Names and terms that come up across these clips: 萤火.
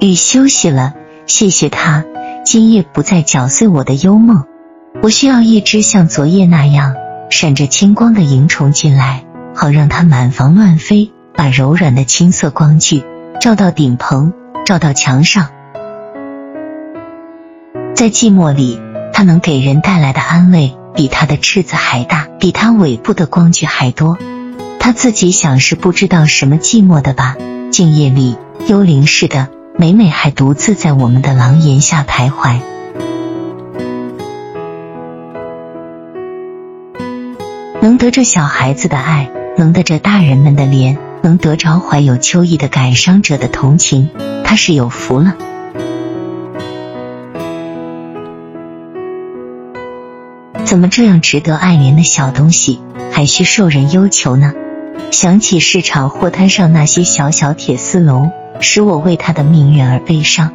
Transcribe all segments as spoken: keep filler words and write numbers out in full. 雨休息了，谢谢他今夜不再搅碎我的幽梦。我需要一只像昨夜那样闪着青光的萤虫进来，好让它满房乱飞，把柔软的青色光具照到顶棚，照到墙上。在寂寞里，它能给人带来的安慰比它的翅子还大，比它尾部的光具还多。它自己想是不知道什么寂寞的吧，静夜里幽灵似的，每每还独自在我们的廊檐下徘徊。能得着小孩子的爱，能得着大人们的怜，能得着怀有秋意的感伤者的同情，他是有福了。怎么这样值得爱怜的小东西，还需受人忧求呢？想起市场货摊上那些小小铁丝笼，使我为他的命运而悲伤。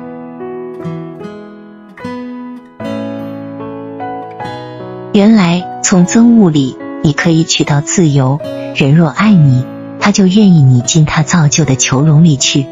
原来从憎恶里你可以取到自由，人若爱你，他就愿意你进他造就的囚笼里去。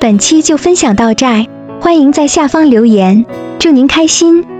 本期就分享到这儿，欢迎在下方留言，祝您开心。